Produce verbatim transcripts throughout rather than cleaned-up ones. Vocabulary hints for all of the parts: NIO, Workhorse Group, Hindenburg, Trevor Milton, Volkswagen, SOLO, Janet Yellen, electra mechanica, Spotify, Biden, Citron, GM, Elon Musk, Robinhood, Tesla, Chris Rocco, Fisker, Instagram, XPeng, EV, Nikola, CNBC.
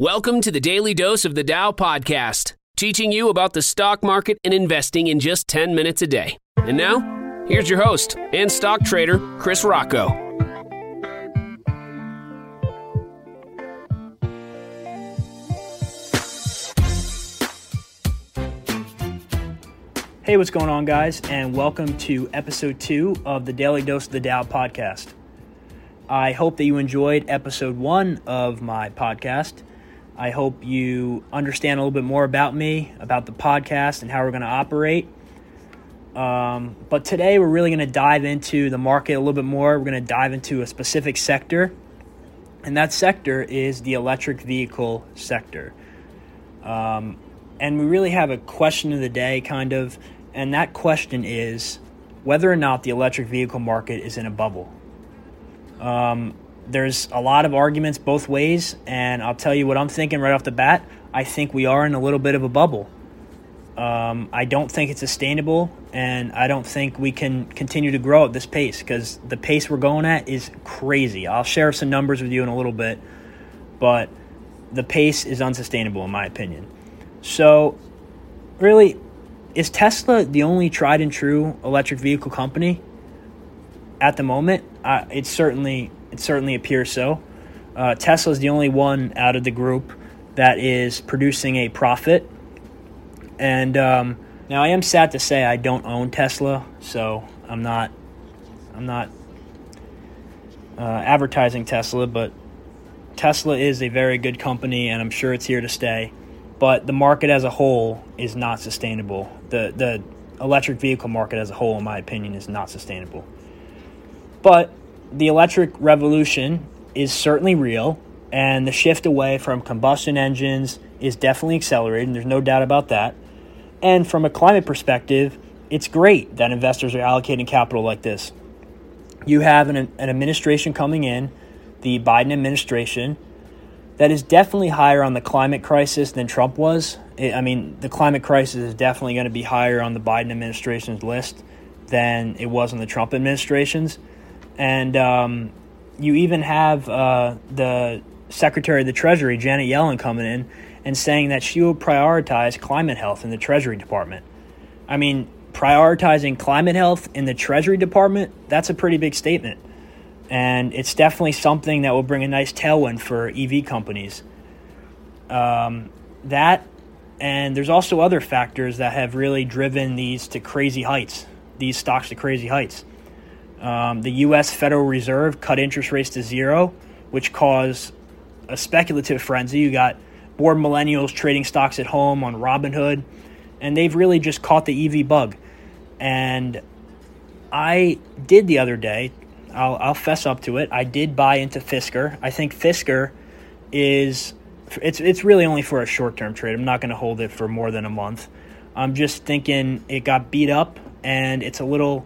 Welcome to the Daily Dose of the Dow podcast, teaching you about the stock market and investing in just ten minutes a day. And now, here's your host and stock trader, Chris Rocco. Hey, what's going on, guys? And welcome to episode two of the Daily Dose of the Dow podcast. I hope that you enjoyed episode one of my podcast. I hope you understand a little bit more about me, about the podcast, and how we're going to operate. Um, but today, we're really going to dive into the market a little bit more. We're going to dive into a specific sector, and that sector is the electric vehicle sector. Um, and we really have a question of the day, kind of, and that question is whether or not the electric vehicle market is in a bubble. Um, There's a lot of arguments both ways, and I'll tell you what I'm thinking right off the bat. I think we are in a little bit of a bubble. Um, I don't think it's sustainable, and I don't think we can continue to grow at this pace because the pace we're going at is crazy. I'll share some numbers with you in a little bit, but the pace is unsustainable in my opinion. So really, is Tesla the only tried and true electric vehicle company at the moment? Uh, it's certainly... It certainly appears so. Uh, Tesla is the only one out of the group that is producing a profit. And um, now I am sad to say I don't own Tesla, so I'm not, I'm not uh, advertising Tesla. But Tesla is a very good company, and I'm sure it's here to stay. But the market as a whole is not sustainable. The the electric vehicle market as a whole, in my opinion, is not sustainable. But the electric revolution is certainly real, and the shift away from combustion engines is definitely accelerating. There's no doubt about that. And from a climate perspective, it's great that investors are allocating capital like this. You have an, an administration coming in, the Biden administration, that is definitely higher on the climate crisis than Trump was. It, I mean, the climate crisis is definitely going to be higher on the Biden administration's list than it was on the Trump administration's. And um, you even have uh, the Secretary of the Treasury, Janet Yellen, coming in and saying that she will prioritize climate health in the Treasury Department. I mean, prioritizing climate health in the Treasury Department, that's a pretty big statement. And it's definitely something that will bring a nice tailwind for E V companies. Um, that, and there's also other factors that have really driven these to crazy heights, these stocks to crazy heights. Um, the U S Federal Reserve cut interest rates to zero, which caused a speculative frenzy. You got bored millennials trading stocks at home on Robinhood, and they've really just caught the E V bug. And I did the other day, I'll, I'll fess up to it, I did buy into Fisker. I think Fisker is, it's, it's really only for a short-term trade. I'm not going to hold it for more than a month. I'm just thinking it got beat up, and it's a little...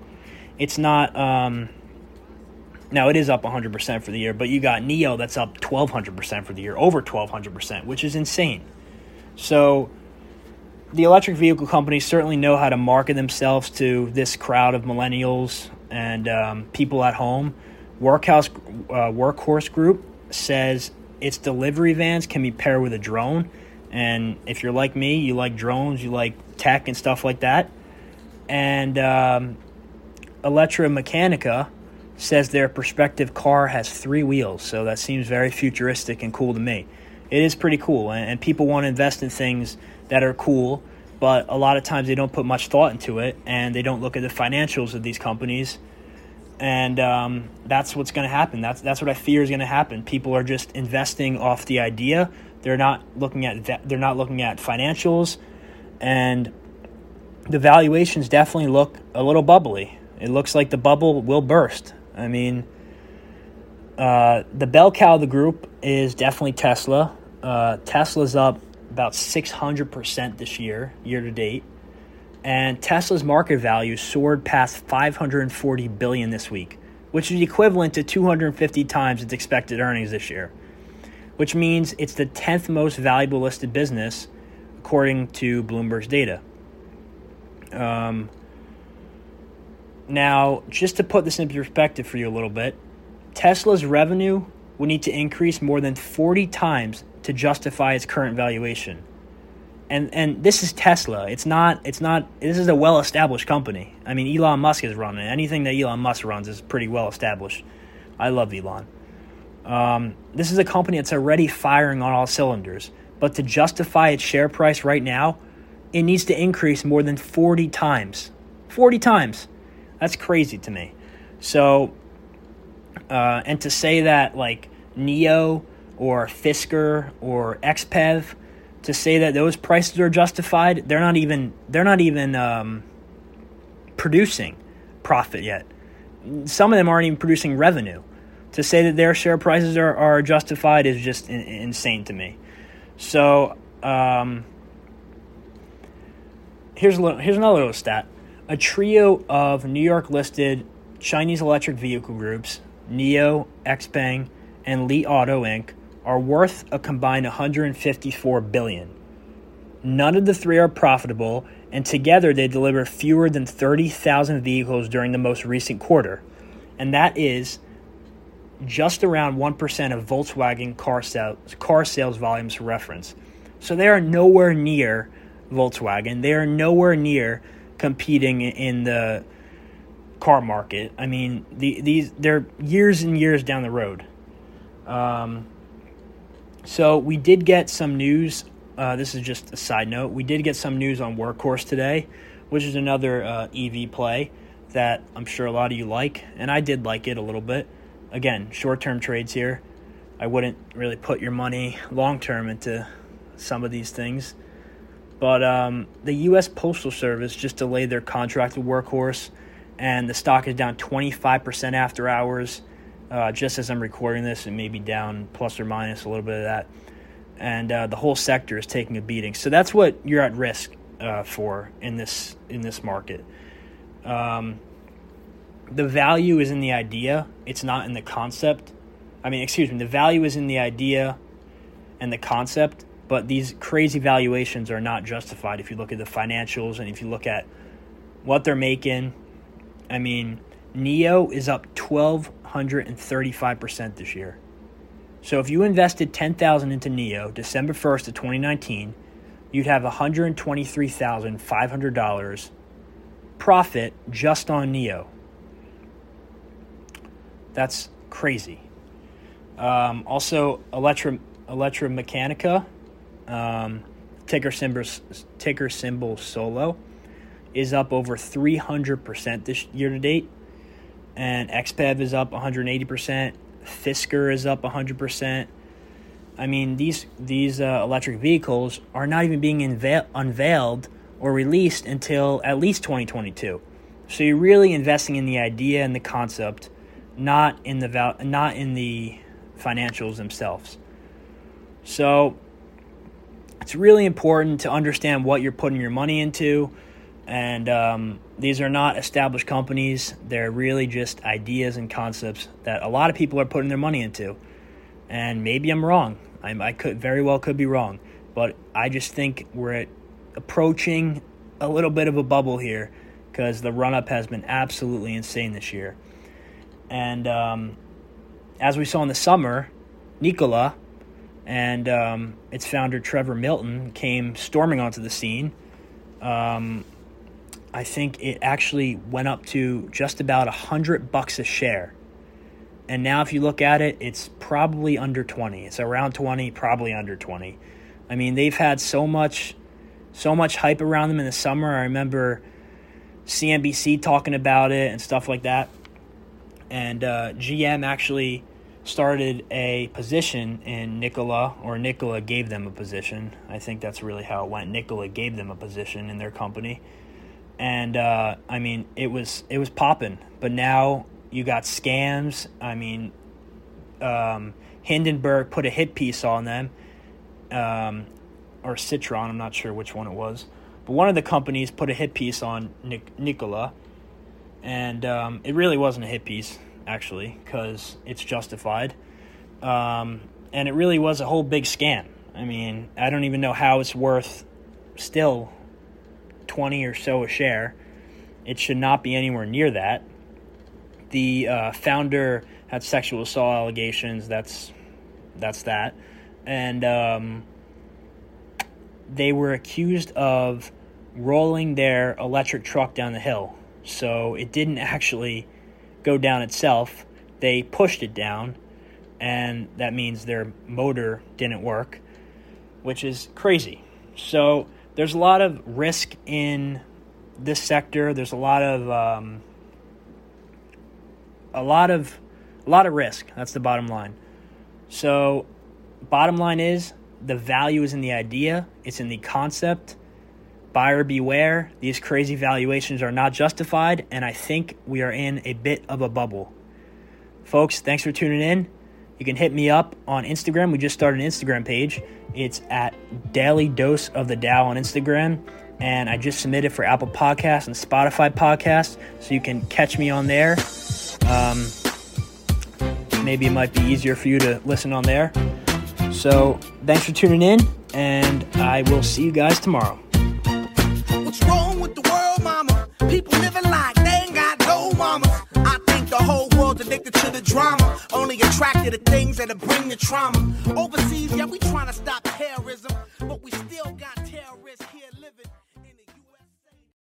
It's not um, – now, it is up one hundred percent for the year, but you got N I O that's up twelve hundred percent for the year, over twelve hundred percent, which is insane. So the electric vehicle companies certainly know how to market themselves to this crowd of millennials and um, people at home. Workhouse, uh, Workhorse Group says its delivery vans can be paired with a drone. And if you're like me, you like drones, you like tech and stuff like that. And um, – Electra Mechanica says their prospective car has three wheels, so that seems very futuristic and cool to me. It is pretty cool, and, and people want to invest in things that are cool, but a lot of times they don't put much thought into it, and they don't look at the financials of these companies, and um, that's what's going to happen. That's that's what I fear is going to happen. People are just investing off the idea. They're not looking at that, they're not looking at financials, and the valuations definitely look a little bubbly. It looks like the bubble will burst. I mean, uh, the bell cow of the group is definitely Tesla. Uh, Tesla's up about six hundred percent this year, year to date. And Tesla's market value soared past five hundred forty billion dollars this week, which is equivalent to two hundred fifty times its expected earnings this year, which means it's the tenth most valuable listed business, according to Bloomberg's data. Um... Now, just to put this into perspective for you a little bit, Tesla's revenue would need to increase more than forty times to justify its current valuation. And and this is Tesla. It's not. It's not. This is a well-established company. I mean, Elon Musk is running. Anything that Elon Musk runs is pretty well-established. I love Elon. Um, this is a company that's already firing on all cylinders. But to justify its share price right now, it needs to increase more than forty times. forty times. That's crazy to me. So, uh, and to say that like N I O or Fisker or XPeng, to say that those prices are justified, they're not even they're not even um, producing profit yet. Some of them aren't even producing revenue. To say that their share prices are, are justified is just in, insane to me. So um, here's a little, here's another little stat. A trio of New York-listed Chinese electric vehicle groups, N I O, XPeng, and Li Auto Incorporated, are worth a combined one hundred fifty-four billion dollars. None of the three are profitable, and together they delivered fewer than thirty thousand vehicles during the most recent quarter, and that is just around one percent of Volkswagen car sales, car sales volumes for reference. So they are nowhere near Volkswagen. They are nowhere near competing in the car market. I mean, the, these they're years and years down the road. Um, so we did get some news. Uh, this is just a side note. We did get some news on Workhorse today, which is another uh, E V play that I'm sure a lot of you like, and I did like it a little bit. Again, short-term trades here. I wouldn't really put your money long-term into some of these things. But um, the U S Postal Service just delayed their contract with Workhorse, and the stock is down twenty-five percent after hours. Uh, just as I'm recording this, it may be down plus or minus a little bit of that. And uh, the whole sector is taking a beating. So that's what you're at risk uh, for in this in this market. Um, the value is in the idea. It's not in the concept. I mean, excuse me, the value is in the idea and the concept. But these crazy valuations are not justified if you look at the financials and if you look at what they're making. I mean, N I O is up one thousand two hundred thirty-five percent this year. So if you invested ten thousand dollars into N I O December first of twenty nineteen, you'd have one hundred twenty-three thousand five hundred dollars profit just on N I O. That's crazy. Um, also, electra, electra mechanica. Um, ticker symbol, ticker symbol SOLO is up over three hundred percent this year to date, and XPeng is up one hundred eighty percent. Fisker is up one hundred percent. I mean, these these uh, electric vehicles are not even being unveil- unveiled or released until at least twenty twenty-two. So you're really investing in the idea and the concept, not in the val- not in the financials themselves. So it's really important to understand what you're putting your money into, and um, these are not established companies. They're really just ideas and concepts that a lot of people are putting their money into, and maybe I'm wrong. I, I could very well could be wrong, but I just think we're at approaching a little bit of a bubble here because the run-up has been absolutely insane this year. And um, as we saw in the summer, Nikola and um, its founder, Trevor Milton, came storming onto the scene. Um, I think it actually went up to just about one hundred bucks a share. And now if you look at it, it's probably under twenty. It's around twenty, probably under twenty. I mean, they've had so much, so much hype around them in the summer. I remember C N B C talking about it and stuff like that. And uh, G M actually started a position in Nikola, or Nikola gave them a position. I think that's really how it went. Nikola gave them a position in their company. And, uh, I mean, it was it was popping. But now you got scams. I mean, um, Hindenburg put a hit piece on them, um, or Citron, I'm not sure which one it was. But one of the companies put a hit piece on Nik- Nikola, and um, it really wasn't a hit piece, actually, because it's justified. Um, and it really was a whole big scam. I mean, I don't even know how it's worth still twenty or so a share. It should not be anywhere near that. The uh, founder had sexual assault allegations. That's that's that. and um, they were accused of rolling their electric truck down the hill. So it didn't actually go down itself. They pushed it down, and that means their motor didn't work, which is crazy. So there's a lot of risk in this sector. There's a lot of um, a lot of a lot of risk. That's the bottom line. So bottom line is the value is in the idea. It's in the concept. Buyer beware. These crazy valuations are not justified, and I think we are in a bit of a bubble. Folks, thanks for tuning in. You can hit me up on Instagram. We just started an Instagram page. It's at Daily Dose of the Dow on Instagram. And I just submitted for Apple Podcasts and Spotify Podcasts, so you can catch me on there. Um, maybe it might be easier for you to listen on there. So thanks for tuning in, and I will see you guys tomorrow. What's wrong with the world, mama? People living like they ain't got no mama. I think the whole world's addicted to the drama. Only attracted to things that'll bring the trauma. Overseas, yeah, we trying to stop.